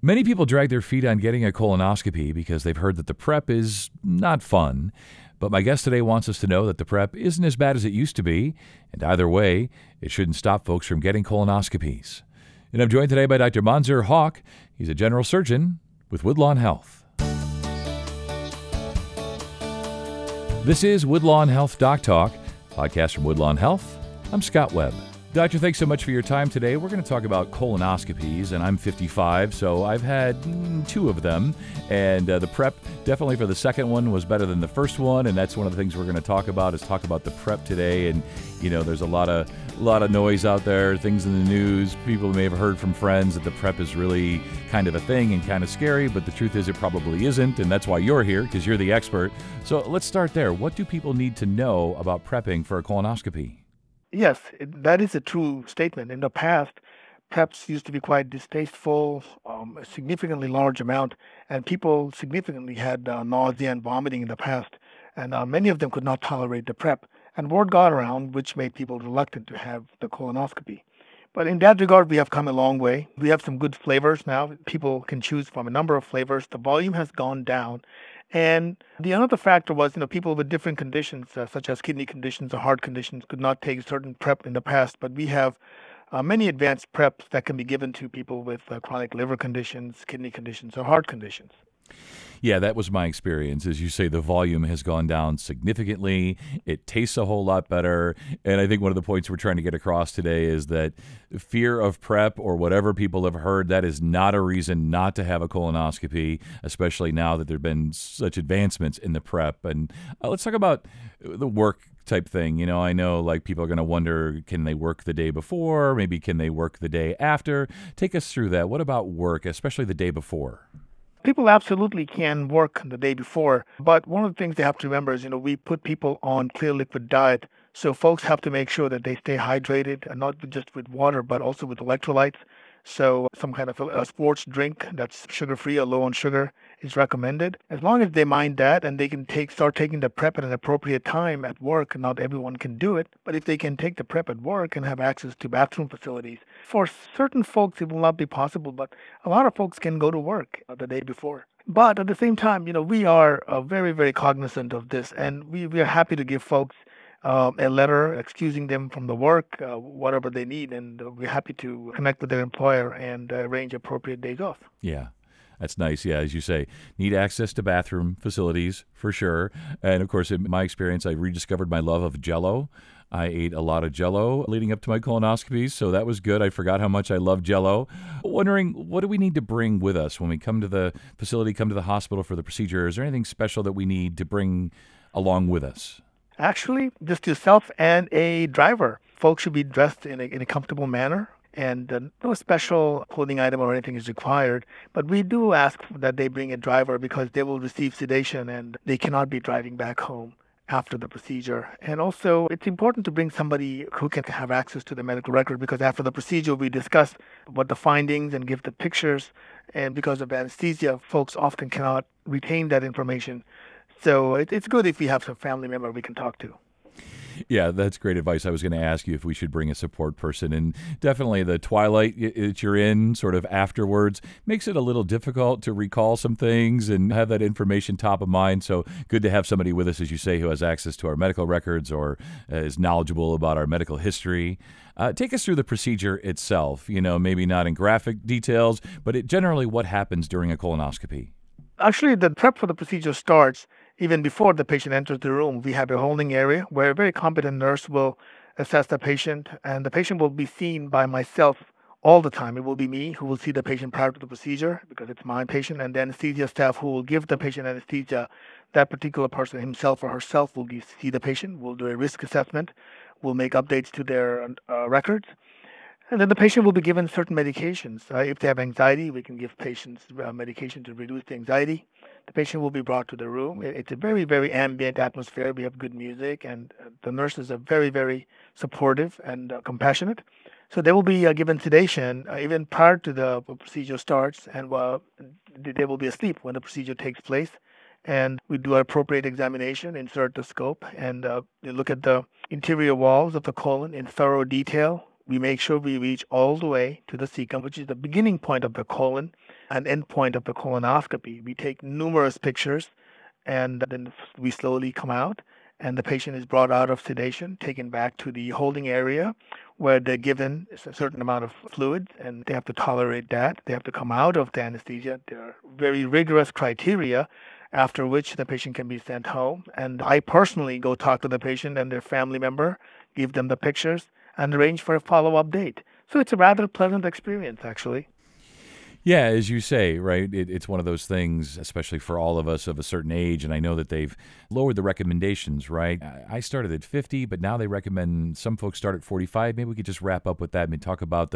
Many people drag their feet on getting a colonoscopy because they've heard that the prep is not fun. But my guest today wants us to know that the prep isn't as bad as it used to be. And either way, it shouldn't stop folks from getting colonoscopies. And I'm joined today by Dr. Monzer Haque. He's a general surgeon with Woodlawn Health. This is Woodlawn Health Doc Talk, a podcast from Woodlawn Health. I'm Scott Webb. Doctor, thanks so much for your time today. We're going to talk about colonoscopies, and I'm 55, so I've had two of them. And the prep, definitely for the second one, was better than the first one. And that's one of the things we're going to talk about the prep today. And, you know, there's a lot of noise out there, things in the news. People may have heard from friends that the prep is really kind of a thing and kind of scary, but the truth is it probably isn't. And that's why you're here, because you're the expert. So let's start there. What do people need to know about prepping for a colonoscopy? Yes, that is a true statement. In the past, preps used to be quite distasteful, a significantly large amount, and people significantly had nausea and vomiting in the past, and many of them could not tolerate the prep. And word got around, which made people reluctant to have the colonoscopy. But in that regard, we have come a long way. We have some good flavors now. People can choose from a number of flavors. The volume has gone down. And the another factor was, people with different conditions, such as kidney conditions or heart conditions, could not take certain prep in the past. But we have many advanced preps that can be given to people with chronic liver conditions, kidney conditions, or heart conditions. Yeah, that was my experience. As you say, the volume has gone down significantly. It tastes a whole lot better. And I think one of the points we're trying to get across today is that fear of prep or whatever people have heard, that is not a reason not to have a colonoscopy, especially now that there have been such advancements in the prep. And let's talk about the work type thing. I know like people are going to wonder, can they work the day before? Maybe can they work the day after? Take us through that. What about work, especially the day before? People absolutely can work the day before, but one of the things they have to remember is, we put people on clear liquid diet, so folks have to make sure that they stay hydrated, and not just with water, but also with electrolytes. So some kind of a sports drink that's sugar-free or low on sugar is recommended. As long as they mind that and they can start taking the prep at an appropriate time at work, not everyone can do it, but if they can take the prep at work and have access to bathroom facilities, for certain folks it will not be possible, but a lot of folks can go to work the day before. But at the same time, we are very, very cognizant of this, and we are happy to give folks a letter excusing them from the work, whatever they need, and we're happy to connect with their employer and arrange appropriate days off. Yeah, that's nice. Yeah, as you say, need access to bathroom facilities for sure. And of course, in my experience, I rediscovered my love of Jell-O. I ate a lot of Jell-O leading up to my colonoscopies, so that was good. I forgot how much I love Jell-O. Wondering, what do we need to bring with us when we come to the facility, come to the hospital for the procedure? Is there anything special that we need to bring along with us? Actually, just yourself and a driver. Folks should be dressed in a comfortable manner, and no special clothing item or anything is required. But we do ask that they bring a driver because they will receive sedation and they cannot be driving back home after the procedure. And also, it's important to bring somebody who can have access to the medical record, because after the procedure, we discuss what the findings and give the pictures. And because of anesthesia, folks often cannot retain that information. So it's good if we have some family member we can talk to. Yeah, that's great advice. I was going to ask you if we should bring a support person. And definitely the twilight that you're in sort of afterwards makes it a little difficult to recall some things and have that information top of mind. So good to have somebody with us, as you say, who has access to our medical records or is knowledgeable about our medical history. Take us through the procedure itself, maybe not in graphic details, but generally what happens during a colonoscopy. Actually, the prep for the procedure starts even before the patient enters the room. We have a holding area where a very competent nurse will assess the patient, and the patient will be seen by myself all the time. It will be me who will see the patient prior to the procedure because it's my patient, and the anesthesia staff who will give the patient anesthesia. That particular person himself or herself will see the patient, will do a risk assessment, will make updates to their records. And then the patient will be given certain medications. If they have anxiety, we can give patients medication to reduce the anxiety. The patient will be brought to the room. It's a very, very ambient atmosphere. We have good music, and the nurses are very, very supportive and compassionate. So they will be given sedation even prior to the procedure starts, and they will be asleep when the procedure takes place. And we do our appropriate examination, insert the scope, and look at the interior walls of the colon in thorough detail. We make sure we reach all the way to the cecum, which is the beginning point of the colon. an endpoint of the colonoscopy. We take numerous pictures, and then we slowly come out, and the patient is brought out of sedation, taken back to the holding area, where they're given a certain amount of fluid, and they have to tolerate that. They have to come out of the anesthesia. There are very rigorous criteria, after which the patient can be sent home. And I personally go talk to the patient and their family member, give them the pictures, and arrange for a follow-up date. So it's a rather pleasant experience, actually. Yeah, as you say, right, it's one of those things, especially for all of us of a certain age, and I know that they've lowered the recommendations, right? I started at 50, but now they recommend some folks start at 45. Maybe we could just wrap up with that and talk about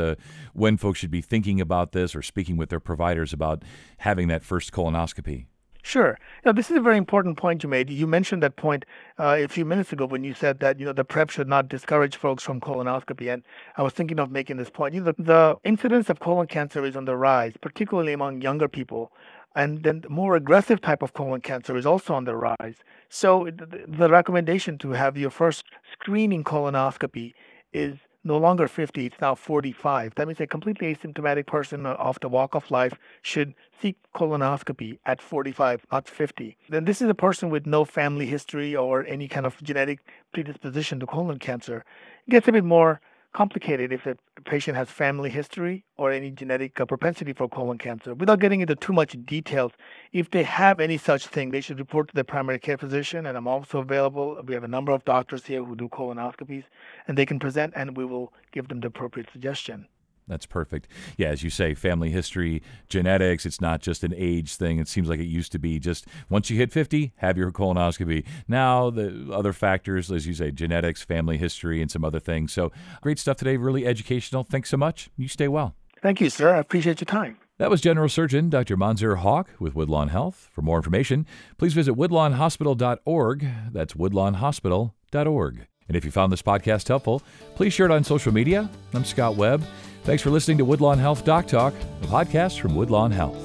when folks should be thinking about this or speaking with their providers about having that first colonoscopy. Sure. Now, this is a very important point you made. You mentioned that point a few minutes ago when you said that, the PrEP should not discourage folks from colonoscopy. And I was thinking of making this point. The incidence of colon cancer is on the rise, particularly among younger people. And then the more aggressive type of colon cancer is also on the rise. So the recommendation to have your first screening colonoscopy is no longer 50, it's now 45. That means a completely asymptomatic person off the walk of life should seek colonoscopy at 45, not 50. Then this is a person with no family history or any kind of genetic predisposition to colon cancer. It gets a bit more complicated if a patient has family history or any genetic propensity for colon cancer. Without getting into too much details, if they have any such thing, they should report to their primary care physician, and I'm also available. We have a number of doctors here who do colonoscopies, and they can present, and we will give them the appropriate suggestion. That's perfect. Yeah, as you say, family history, genetics, it's not just an age thing. It seems like it used to be just once you hit 50, have your colonoscopy. Now the other factors, as you say, genetics, family history, and some other things. So great stuff today, really educational. Thanks so much. You stay well. Thank you, sir. I appreciate your time. That was General Surgeon Dr. Monzer Haque with Woodlawn Health. For more information, please visit woodlawnhospital.org. That's woodlawnhospital.org. And if you found this podcast helpful, please share it on social media. I'm Scott Webb. Thanks for listening to Woodlawn Health Doc Talk, a podcast from Woodlawn Health.